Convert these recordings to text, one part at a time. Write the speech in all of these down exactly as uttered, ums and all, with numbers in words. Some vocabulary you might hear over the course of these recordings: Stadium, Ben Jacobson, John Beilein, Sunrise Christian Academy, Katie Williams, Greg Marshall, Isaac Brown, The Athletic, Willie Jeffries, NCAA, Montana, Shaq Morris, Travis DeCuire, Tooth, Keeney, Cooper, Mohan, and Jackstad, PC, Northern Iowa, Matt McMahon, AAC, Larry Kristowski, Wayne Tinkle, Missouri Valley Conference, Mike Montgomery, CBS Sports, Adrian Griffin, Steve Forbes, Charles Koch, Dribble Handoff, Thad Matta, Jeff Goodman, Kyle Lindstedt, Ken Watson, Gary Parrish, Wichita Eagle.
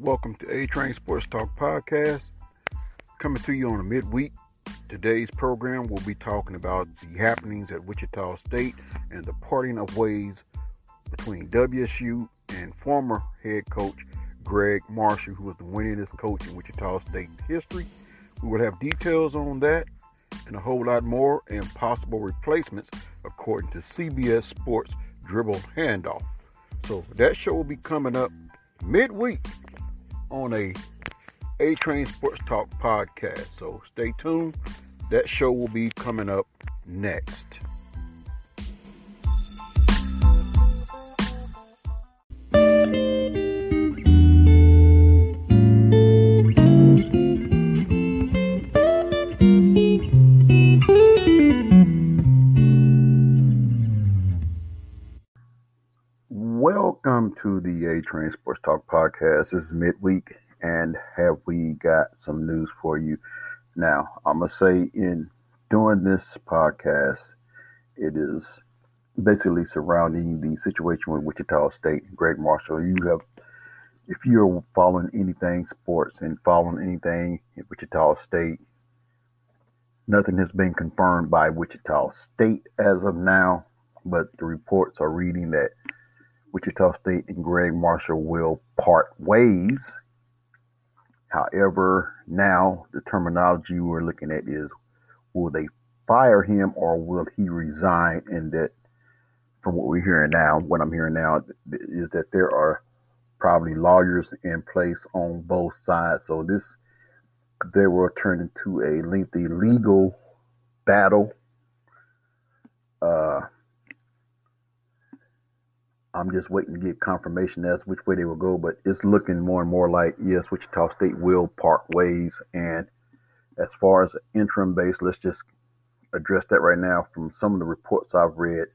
Welcome to A-Train Sports Talk Podcast, coming to you on a midweek. Today's program will be talking about the happenings at Wichita State and the parting of ways between W S U and former head coach Greg Marshall, who was the winningest coach in Wichita State history. We will have details on that and a whole lot more, and possible replacements according to C B S Sports Dribble Handoff. So that show will be coming up midweek on a A-Train Sports Talk podcast. So stay tuned. That show will be coming up next. Welcome to the A-Train Sports Talk Podcast. This is midweek, and have we got some news for you. Now, I'm going to say in doing this podcast, it is basically surrounding the situation with Wichita State and Greg Marshall. You have, if you're following anything sports and following anything at Wichita State, nothing has been confirmed by Wichita State as of now, but the reports are reading that Wichita State and Greg Marshall will part ways. However, now the terminology we're looking at is, will they fire him or will he resign? And that, from what we're hearing now, what I'm hearing now is that there are probably lawyers in place on both sides. So this, they will turn into a lengthy legal battle. Uh, I'm just waiting to get confirmation as which way they will go, but it's looking more and more like, yes, Wichita State will part ways. And as far as the interim base, let's just address that right now. From some of the reports I've read,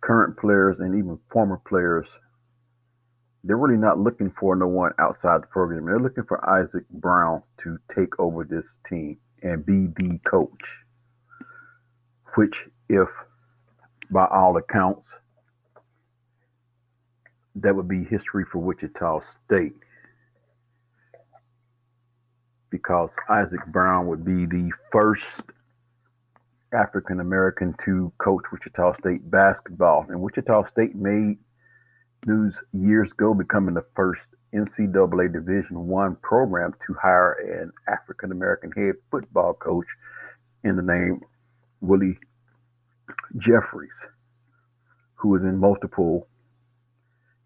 current players and even former players, they're really not looking for no one outside the program. They're looking for Isaac Brown to take over this team and be the coach, which, if by all accounts, that would be history for Wichita State, because Isaac Brown would be the first African-American to coach Wichita State basketball. And Wichita State made news years ago becoming the first N C double A Division One program to hire an African-American head football coach in the name Willie Jeffries, who is in multiple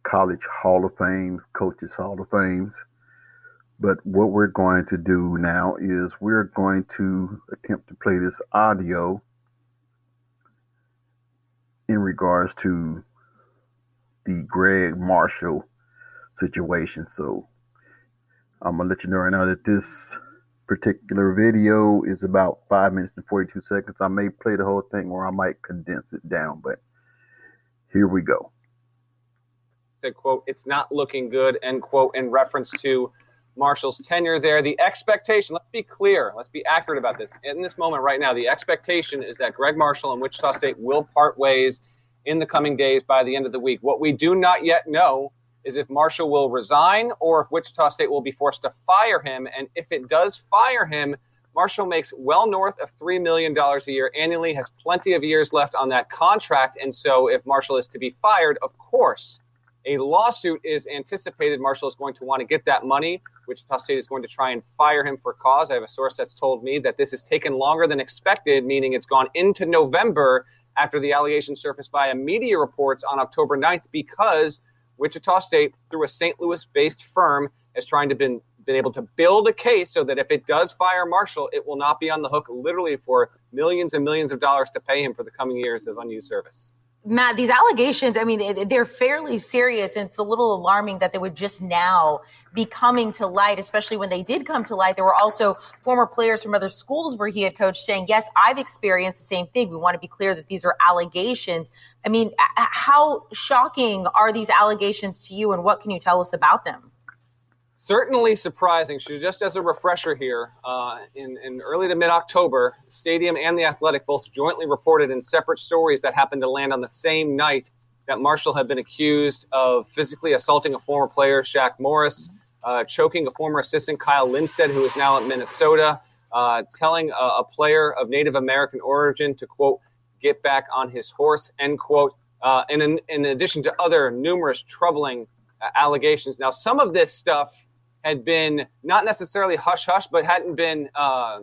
College Hall of Fames, Coaches Hall of Fames. But what we're going to do now is we're going to attempt to play this audio in regards to the Greg Marshall situation. So I'm going to let you know right now that this particular video is about five minutes and forty-two seconds. I may play the whole thing, or I might condense it down, but here we go. Said, quote, "It's not looking good," end quote, in reference to Marshall's tenure there. The expectation, let's be clear, let's be accurate about this. In this moment right now, the expectation is that Greg Marshall and Wichita State will part ways in the coming days by the end of the week. What we do not yet know is if Marshall will resign or if Wichita State will be forced to fire him. And if it does fire him, Marshall makes well north of three million dollars a year annually, has plenty of years left on that contract. And so if Marshall is to be fired, of course, a lawsuit is anticipated. Marshall is going to want to get that money. Wichita State is going to try and fire him for cause. I have a source that's told me that this has taken longer than expected, meaning it's gone into November after the allegation surfaced via media reports on October ninth, because Wichita State, through a Saint Louis-based firm, is trying to been, been able to build a case so that if it does fire Marshall, it will not be on the hook literally for millions and millions of dollars to pay him for the coming years of unused service. Matt, these allegations, I mean, they're fairly serious, and it's a little alarming that they would just now be coming to light, especially when they did come to light. There were also former players from other schools where he had coached saying, yes, I've experienced the same thing. We want to be clear that these are allegations. I mean, how shocking are these allegations to you, and what can you tell us about them? Certainly surprising. So just as a refresher here, uh, in, in early to mid-October, Stadium and The Athletic both jointly reported in separate stories that happened to land on the same night that Marshall had been accused of physically assaulting a former player, Shaq Morris, uh, choking a former assistant, Kyle Lindstedt, who is now at Minnesota, uh, telling a, a player of Native American origin to, quote, get back on his horse, end quote, uh, and in, in addition to other numerous troubling uh, allegations. Now, some of this stuff had been not necessarily hush-hush, but hadn't been uh,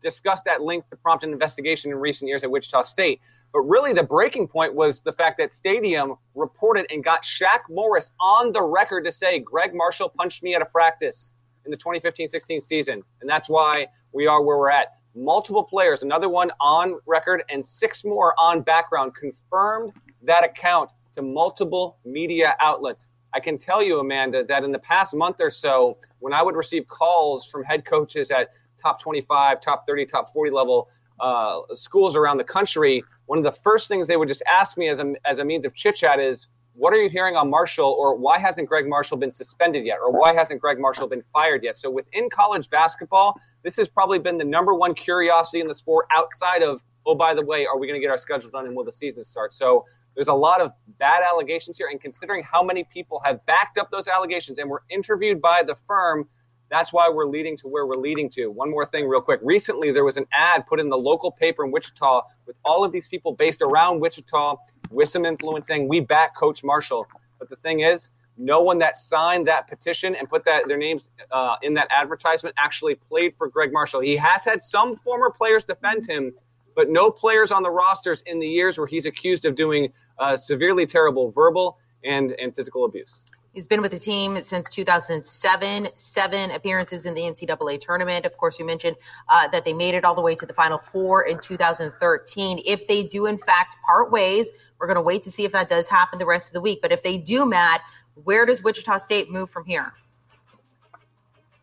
discussed at length to prompt an investigation in recent years at Wichita State. But really the breaking point was the fact that Stadium reported and got Shaq Morris on the record to say, Greg Marshall punched me at a practice in the twenty fifteen sixteen season. And that's why we are where we're at. Multiple players, another one on record and six more on background, confirmed that account to multiple media outlets. I can tell you, Amanda, that in the past month or so, when I would receive calls from head coaches at top twenty-five, top thirty, top forty level uh, schools around the country, one of the first things they would just ask me as a, as a means of chit-chat is, what are you hearing on Marshall, or why hasn't Greg Marshall been suspended yet, or why hasn't Greg Marshall been fired yet? So within college basketball, this has probably been the number one curiosity in the sport outside of, oh, by the way, are we going to get our schedule done and will the season start? So there's a lot of bad allegations here, and considering how many people have backed up those allegations and were interviewed by the firm, that's why we're leading to where we're leading to. One more thing real quick. Recently, there was an ad put in the local paper in Wichita with all of these people based around Wichita with some influence saying, we back Coach Marshall. But the thing is, no one that signed that petition and put that their names uh, in that advertisement actually played for Greg Marshall. He has had some former players defend him, but no players on the rosters in the years where he's accused of doing uh, severely terrible verbal and, and physical abuse. He's been with the team since two thousand seven, seven appearances in the N C double A tournament. Of course, you mentioned uh, that they made it all the way to the Final Four in two thousand thirteen. If they do, in fact, part ways, we're going to wait to see if that does happen the rest of the week. But if they do, Matt, where does Wichita State move from here?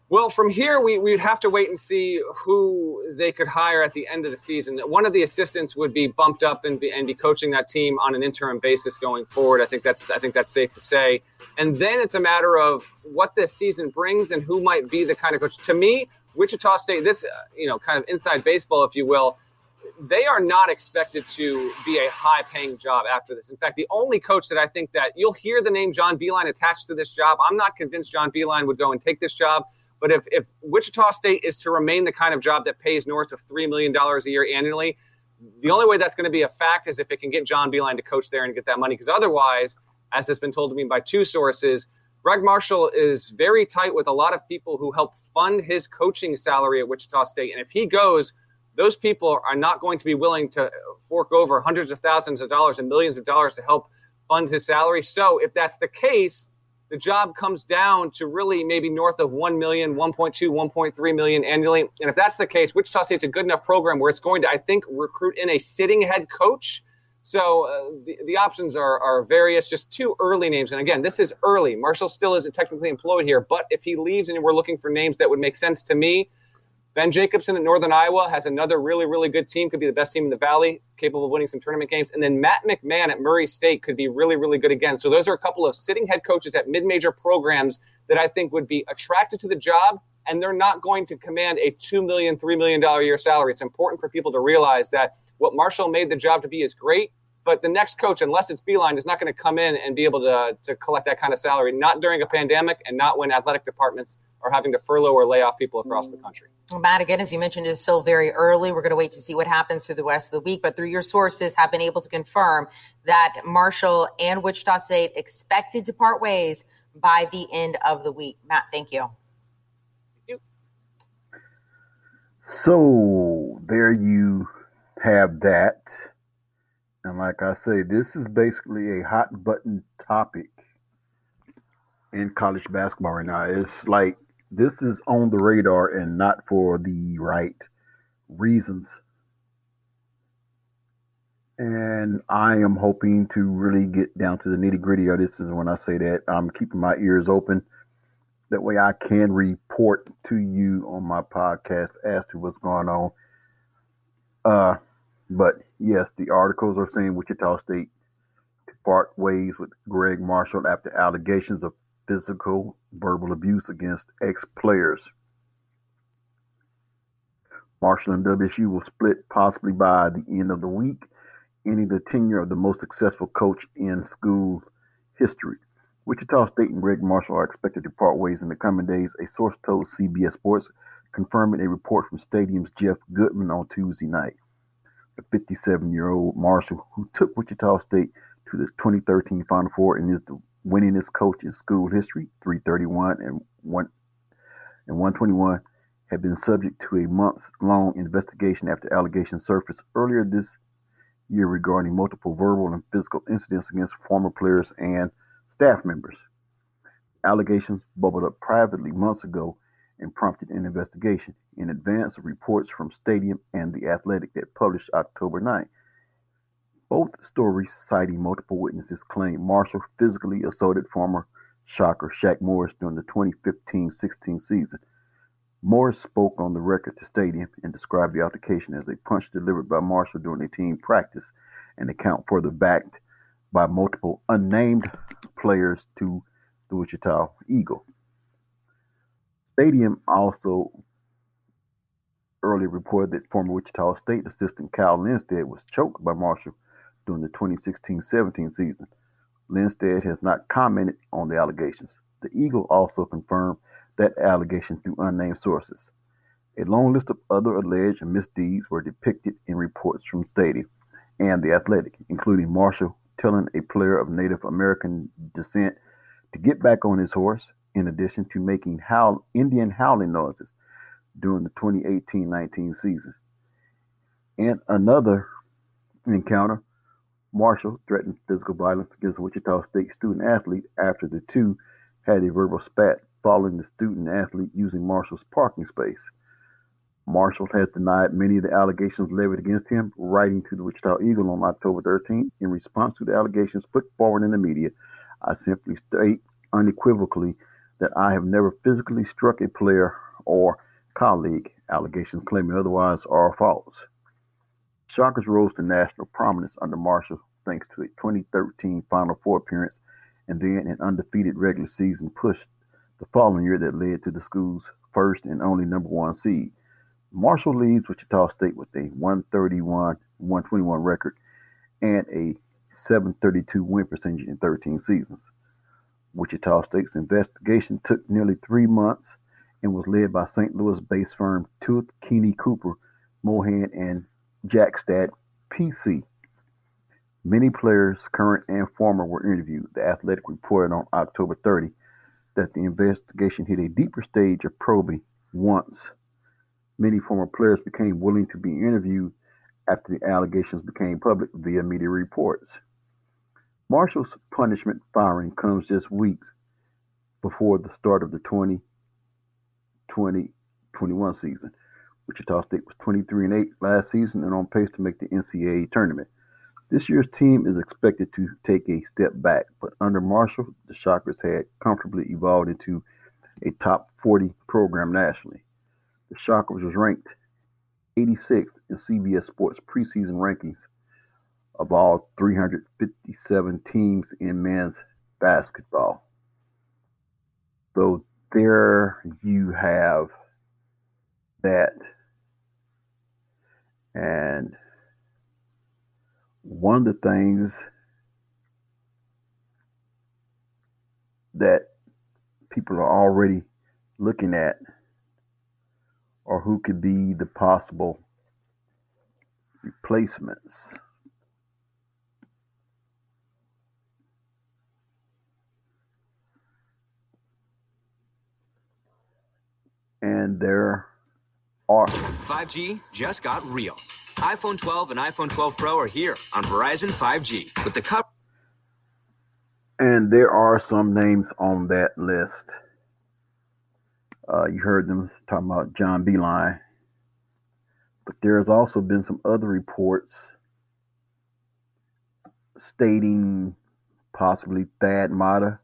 Well, from here, we, we'd have to wait and see who they could hire at the end of the season. One of the assistants would be bumped up and be, and be coaching that team on an interim basis going forward. I think that's I think that's safe to say. And then it's a matter of what this season brings and who might be the kind of coach. To me, Wichita State, this uh, you know kind of inside baseball, if you will, they are not expected to be a high-paying job after this. In fact, the only coach that I think that you'll hear the name John Beilein attached to this job, I'm not convinced John Beilein would go and take this job. But if, if Wichita State is to remain the kind of job that pays north of three million dollars a year annually, the only way that's going to be a fact is if it can get John Beilein to coach there and get that money. Because otherwise, as has been told to me by two sources, Greg Marshall is very tight with a lot of people who help fund his coaching salary at Wichita State. And if he goes, those people are not going to be willing to fork over hundreds of thousands of dollars and millions of dollars to help fund his salary. So if that's the case, the job comes down to really maybe north of one million dollars, one point two million dollars, one point three million dollars annually. And if that's the case, Wichita State's a good enough program where it's going to, I think, recruit in a sitting head coach. So uh, the, the options are, are various, just two early names. And again, this is early. Marshall still isn't technically employed here. But if he leaves and we're looking for names that would make sense to me, Ben Jacobson at Northern Iowa has another really, really good team, could be the best team in the Valley, capable of winning some tournament games. And then Matt McMahon at Murray State could be really, really good again. So those are a couple of sitting head coaches at mid-major programs that I think would be attracted to the job, and they're not going to command a two million dollars, three million dollars a year salary. It's important for people to realize that what Marshall made the job to be is great, but the next coach, unless it's Beilein, is not going to come in and be able to, to collect that kind of salary, not during a pandemic and not when athletic departments are having to furlough or lay off people across the country. Well, Matt, again, as you mentioned, is still very early. We're going to wait to see what happens through the rest of the week. But through your sources have been able to confirm that Marshall and Wichita State expected to part ways by the end of the week. Matt, thank you. Thank you. So there you have that. And like I say, this is basically a hot button topic in college basketball right now. It's like, this is on the radar and not for the right reasons. And I am hoping to really get down to the nitty gritty of this. And when I say that, I'm keeping my ears open. That way I can report to you on my podcast as to what's going on. Uh, but yes, the articles are saying Wichita State to part ways with Greg Marshall after allegations of physical, verbal abuse against ex-players. Marshall and W S U will split possibly by the end of the week, ending the tenure of the most successful coach in school history. Wichita State and Greg Marshall are expected to part ways in the coming days, a source told C B S Sports, confirming a report from Stadium's Jeff Goodman on Tuesday night. The fifty-seven-year-old Marshall, who took Wichita State to the twenty thirteen Final Four and is the winningest coach in school history, three thirty-one and one twenty-one, had been subject to a months-long investigation after allegations surfaced earlier this year regarding multiple verbal and physical incidents against former players and staff members. Allegations bubbled up privately months ago and prompted an investigation in advance of reports from Stadium and The Athletic that published October ninth. Both stories, citing multiple witnesses, claimed Marshall physically assaulted former Shocker Shaq Morris during the twenty fifteen sixteen season. Morris spoke on the record to Stadium and described the altercation as a punch delivered by Marshall during a team practice, an account further backed by multiple unnamed players to the Wichita Eagle. Stadium also earlier reported that former Wichita State assistant Kyle Lindstedt was choked by Marshall during the twenty sixteen seventeen season. Lindstedt has not commented on the allegations. The Eagle also confirmed that allegation through unnamed sources. A long list of other alleged misdeeds were depicted in reports from Stadium and The Athletic, including Marshall telling a player of Native American descent to get back on his horse, in addition to making howl, Indian howling noises during the twenty eighteen nineteen season. In another encounter, Marshall threatened physical violence against a Wichita State student athlete after the two had a verbal spat following the student athlete using Marshall's parking space. Marshall has denied many of the allegations levied against him, writing to the Wichita Eagle on October thirteenth. In response to the allegations put forward in the media, I simply state unequivocally that I have never physically struck a player or colleague. Allegations claiming otherwise are false. Shockers rose to national prominence under Marshall thanks to a twenty thirteen Final Four appearance and then an undefeated regular season push the following year that led to the school's first and only number one seed. Marshall leads Wichita State with a one thirty-one one twenty-one record and a seven thirty-two win percentage in thirteen seasons. Wichita State's investigation took nearly three months and was led by Saint Louis-based firm Tooth, Keeney, Cooper, Mohan, and Jackstad, P C. Many players, current and former, were interviewed. The Athletic reported on October thirtieth that the investigation hit a deeper stage of probing once many former players became willing to be interviewed after the allegations became public via media reports. Marshall's punishment firing comes just weeks before the start of the twenty twenty twenty-one season. Wichita State was twenty-three and eight last season and on pace to make the N C double A tournament. This year's team is expected to take a step back, but under Marshall, the Shockers had comfortably evolved into a top forty program nationally. The Shockers was ranked eighty-sixth in C B S Sports preseason rankings of all three hundred fifty-seven teams in men's basketball. So there you have that. And one of the things that people are already looking at or who could be the possible replacements. And there are. five G just got real. iPhone twelve and iPhone twelve Pro are here on Verizon five G with the cover. And there are some names on that list. Uh, you heard them talking about John Beilein. But there's also been some other reports stating possibly Thad Matta.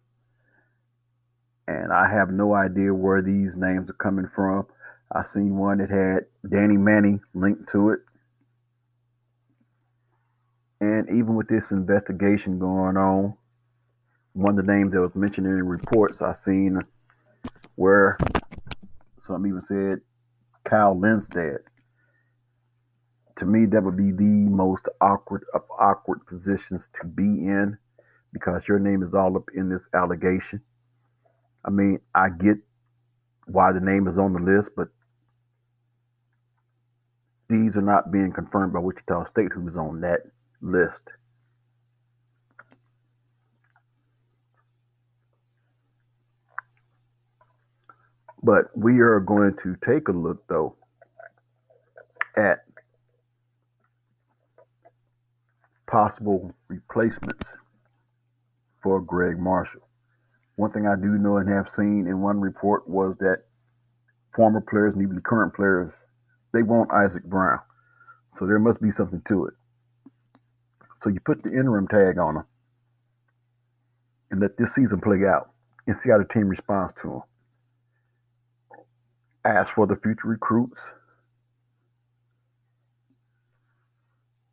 And I have no idea where these names are coming from. I seen one that had Danny Manning linked to it. And even with this investigation going on, one of the names that was mentioned in the reports I seen where some even said Kyle Lindstedt. To me, that would be the most awkward of awkward positions to be in because your name is all up in this allegation. I mean, I get why the name is on the list, but these are not being confirmed by Wichita State, who's on that list. But we are going to take a look, though, at possible replacements for Greg Marshall. One thing I do know and have seen in one report was that former players and even current players, they want Isaac Brown. So there must be something to it. So you put the interim tag on him and let this season play out and see how the team responds to him. Ask for the future recruits.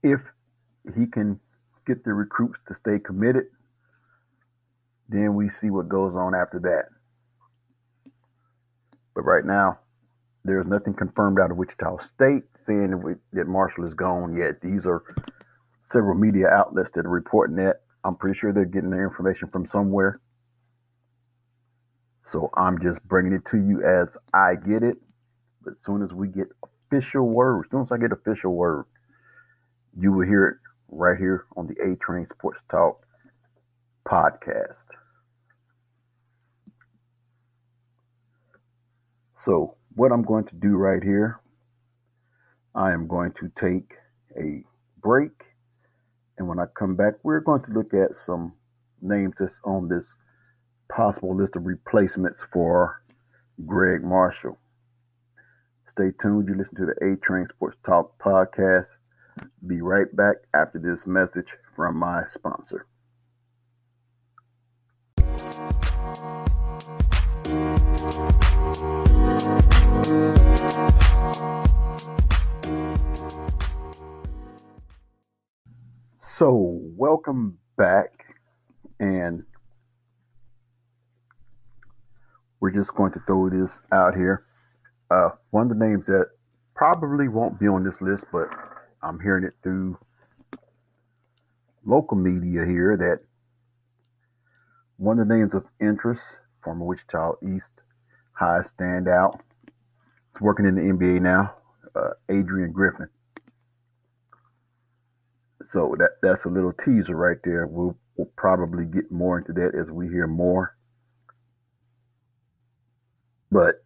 If he can get the recruits to stay committed, then we see what goes on after that. But right now, there's nothing confirmed out of Wichita State saying that, we, that Marshall is gone yet. These are several media outlets that are reporting that. I'm pretty sure they're getting their information from somewhere. So I'm just bringing it to you as I get it. But as soon as we get official word, as soon as I get official word, you will hear it right here on the A-Train Sports Talk podcast. So what I'm going to do right here, I am going to take a break. And when I come back, we're going to look at some names that's on this possible list of replacements for Greg Marshall. Stay tuned. You listen to the A-Train Sports Talk podcast. Be right back after this message from my sponsor. So, welcome back, and we're just going to throw this out here. Uh, one of the names that probably won't be on this list, but I'm hearing it through local media here that one of the names of interest, former Wichita East High standout, is working in the N B A now, uh, Adrian Griffin. So that, that's a little teaser right there. We'll, we'll probably get more into that as we hear more. But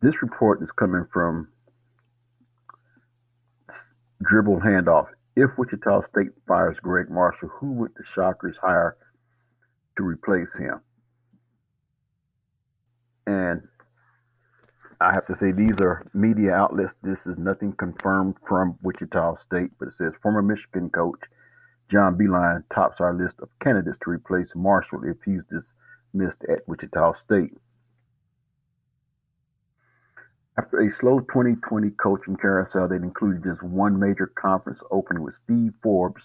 this report is coming from Dribble Handoff. If Wichita State fires Greg Marshall, who would the Shockers hire to replace him? And I have to say, these are media outlets. This is nothing confirmed from Wichita State, but it says former Michigan coach John Beilein tops our list of candidates to replace Marshall if he's dismissed at Wichita State. After a slow twenty twenty coaching carousel that included just one major conference opening with Steve Forbes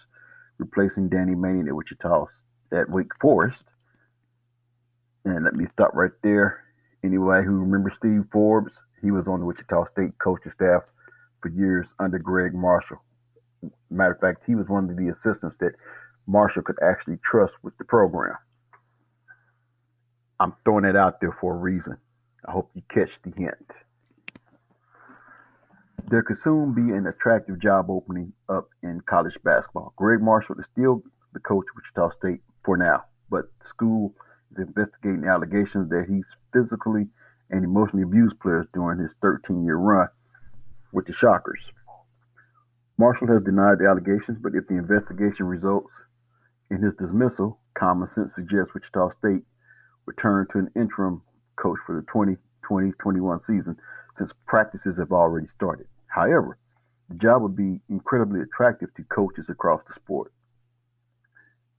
replacing Danny Manning at Wichita at Wake Forest. And let me stop right there. Anyway, who remembers Steve Forbes? He was on the Wichita State coaching staff for years under Greg Marshall. Matter of fact, he was one of the assistants that Marshall could actually trust with the program. I'm throwing it out there for a reason. I hope you catch the hint. There could soon be an attractive job opening up in college basketball. Greg Marshall is still the coach of Wichita State for now, but the school is investigating allegations that he's physically and emotionally abused players during his thirteen-year run with the Shockers. Marshall has denied the allegations, but if the investigation results in his dismissal, common sense suggests Wichita State return to an interim coach for the twenty twenty twenty-one season, since practices have already started. However, the job would be incredibly attractive to coaches across the sport.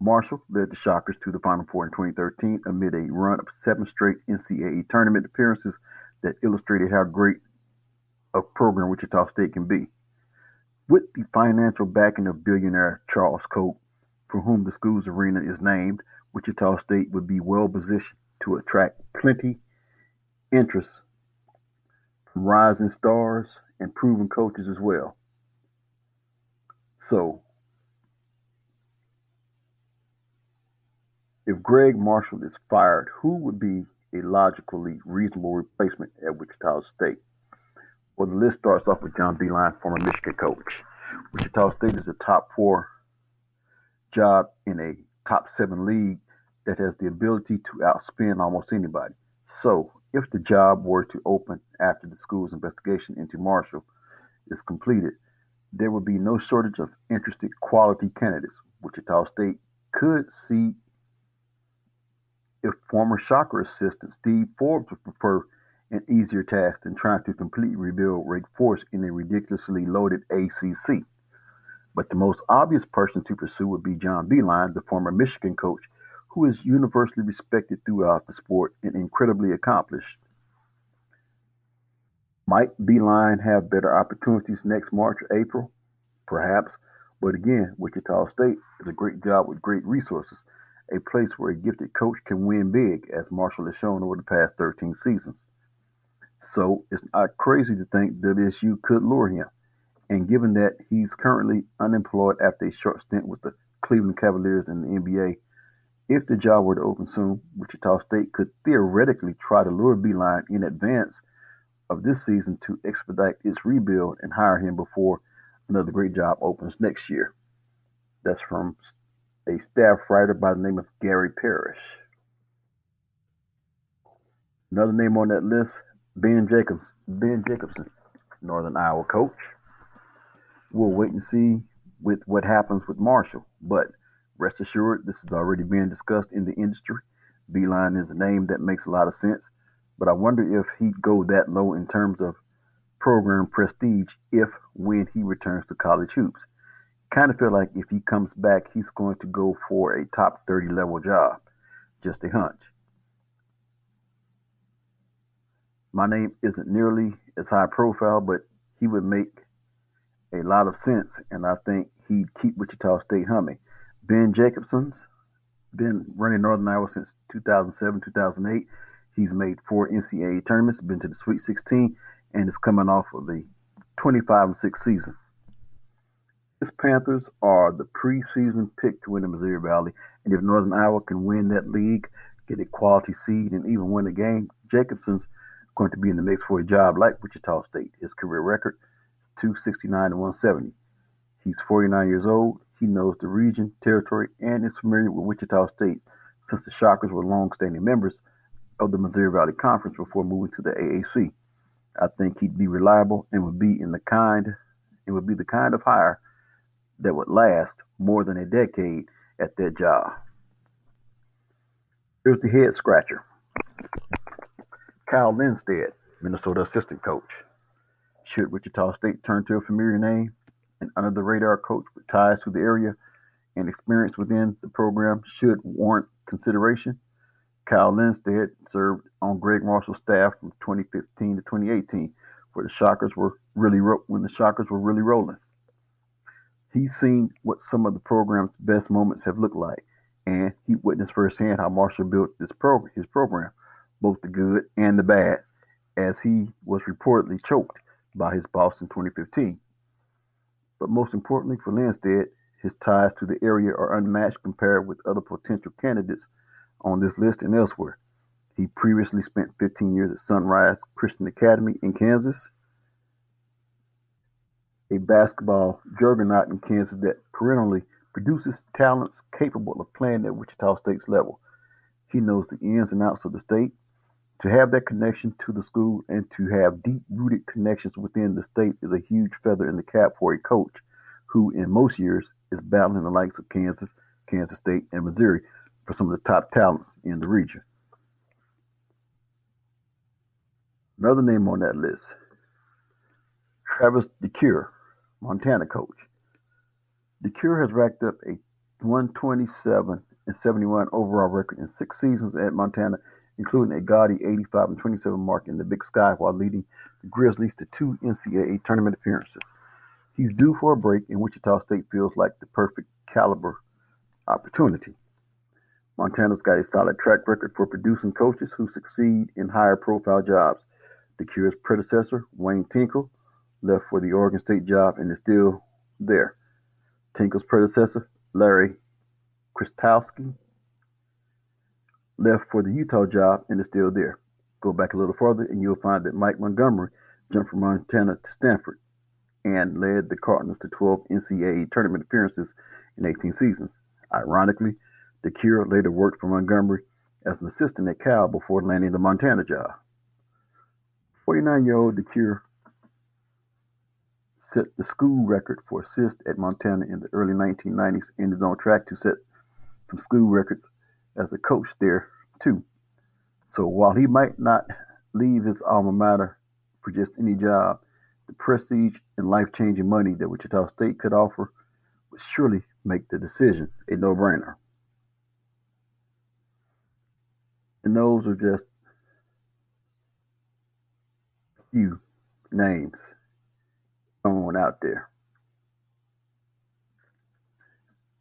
Marshall led the Shockers to the Final Four in twenty thirteen amid a run of seven straight N C double A tournament appearances that illustrated how great a program Wichita State can be. With the financial backing of billionaire Charles Koch, for whom the school's arena is named, Wichita State would be well positioned to attract plenty interest from rising stars and proven coaches as well. So If Greg Marshall is fired, who would be a logically reasonable replacement at Wichita State? Well, the list starts off with John Beilein, former Michigan coach. Wichita State is a top four job in a top seven league that has the ability to outspend almost anybody. So if the job were to open after the school's investigation into Marshall is completed, there would be no shortage of interested quality candidates. Wichita State could see if former Shocker assistant Steve Forbes would prefer an easier task than trying to completely rebuild Wake Forest in a ridiculously loaded A C C. But the most obvious person to pursue would be John Beilein, the former Michigan coach, who is universally respected throughout the sport and incredibly accomplished. Might Beilein have better opportunities next March or April? Perhaps. But again, Wichita State is a great job with great resources, a place where a gifted coach can win big, as Marshall has shown over the past thirteen seasons. So it's not crazy to think W S U could lure him. And given that he's currently unemployed after a short stint with the Cleveland Cavaliers in the N B A, if the job were to open soon, Wichita State could theoretically try to lure Beilein in advance of this season to expedite its rebuild and hire him before another great job opens next year. That's from a staff writer by the name of Gary Parrish. Another name on that list, Ben Jacobs, Ben Jacobson, Northern Iowa coach. We'll wait and see with what happens with Marshall, but rest assured, this is already being discussed in the industry. Beilein is a name that makes a lot of sense, but I wonder if he'd go that low in terms of program prestige if when he returns to college hoops. Kind of feel like if he comes back, he's going to go for a top thirty level job. Just a hunch. My name isn't nearly as high profile, but he would make a lot of sense, and I think he'd keep Wichita State humming. Ben Jacobson's been running Northern Iowa since two thousand seven, two thousand eight. He's made four N C double A tournaments, been to the Sweet sixteen, and is coming off of the twenty-five and six season. His Panthers are the preseason pick to win the Missouri Valley, and if Northern Iowa can win that league, get a quality seed, and even win a game, Jacobson's going to be in the mix for a job like Wichita State. His career record is two sixty-nine and one seventy. He's forty-nine years old. He knows the region, territory, and is familiar with Wichita State since the Shockers were long-standing members of the Missouri Valley Conference before moving to the A A C. I think he'd be reliable and would be in the kind, it would be the kind of hire that would last more than a decade at that job. Here's the head scratcher. Kyle Lindstedt, Minnesota assistant coach. Should Wichita State turn to a familiar name? An under-the-radar coach with ties to the area and experience within the program should warrant consideration. Kyle Lindstedt served on Greg Marshall's staff from twenty fifteen to twenty eighteen, where the Shockers were really ro- when the Shockers were really rolling. He's seen what some of the program's best moments have looked like, and he witnessed firsthand how Marshall built this program, his program, both the good and the bad, as he was reportedly choked by his boss in twenty fifteen. But most importantly for Lindstedt, his ties to the area are unmatched compared with other potential candidates on this list and elsewhere. He previously spent fifteen years at Sunrise Christian Academy in Kansas, a basketball juggernaut in Kansas that perennially produces talents capable of playing at Wichita State's level. He knows the ins and outs of the state. To have that connection to the school and to have deep-rooted connections within the state is a huge feather in the cap for a coach who, in most years, is battling the likes of Kansas, Kansas State, and Missouri for some of the top talents in the region. Another name on that list, Travis DeCuire, Montana coach. DeCuire has racked up a one twenty-seven and seventy-one overall record in six seasons at Montana, including a gaudy eighty-five and twenty-seven mark in the Big Sky while leading the Grizzlies to two N C double A tournament appearances. He's due for a break, and Wichita State feels like the perfect caliber opportunity. Montana's got a solid track record for producing coaches who succeed in higher profile jobs. DeCure's predecessor, Wayne Tinkle, left for the Oregon State job and is still there. Tinkle's predecessor, Larry Kristowski, left for the Utah job and is still there. Go back a little farther and you'll find that Mike Montgomery jumped from Montana to Stanford and led the Cardinals to twelve N C double A tournament appearances in eighteen seasons. Ironically, DeCuire later worked for Montgomery as an assistant at Cal before landing the Montana job. forty-nine-year-old DeCuire set the school record for assists at Montana in the early nineteen nineties and is on track to set some school records as a coach there, too. So while he might not leave his alma mater for just any job, the prestige and life-changing money that Wichita State could offer would surely make the decision a no-brainer. And those are just a few names going out there.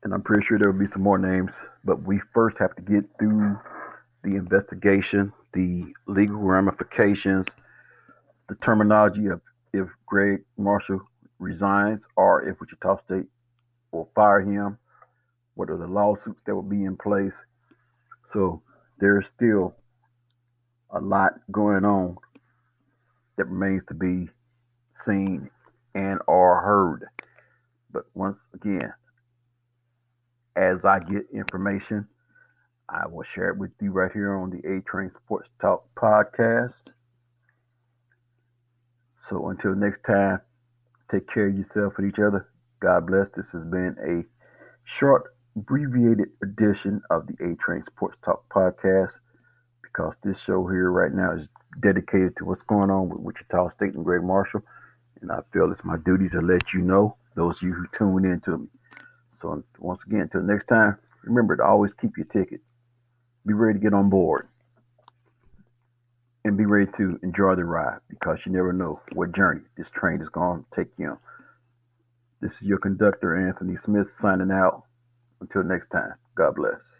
And I'm pretty sure there will be some more names, but we first have to get through the investigation, the legal ramifications, the terminology of if Greg Marshall resigns or if Wichita State will fire him, what are the lawsuits that will be in place. So there's still a lot going on that remains to be seen and or heard. But once again, as I get information, I will share it with you right here on the A-Train Sports Talk podcast. So until next time, take care of yourself and each other. God bless. This has been a short, abbreviated edition of the A-Train Sports Talk podcast, because this show here right now is dedicated to what's going on with Wichita State and Greg Marshall, and I feel it's my duty to let you know, those of you who tune in to me. So once again, until next time, remember to always keep your ticket. Be ready to get on board. And be ready to enjoy the ride, because you never know what journey this train is going to take you on. This is your conductor, Anthony Smith, signing out. Until next time, God bless.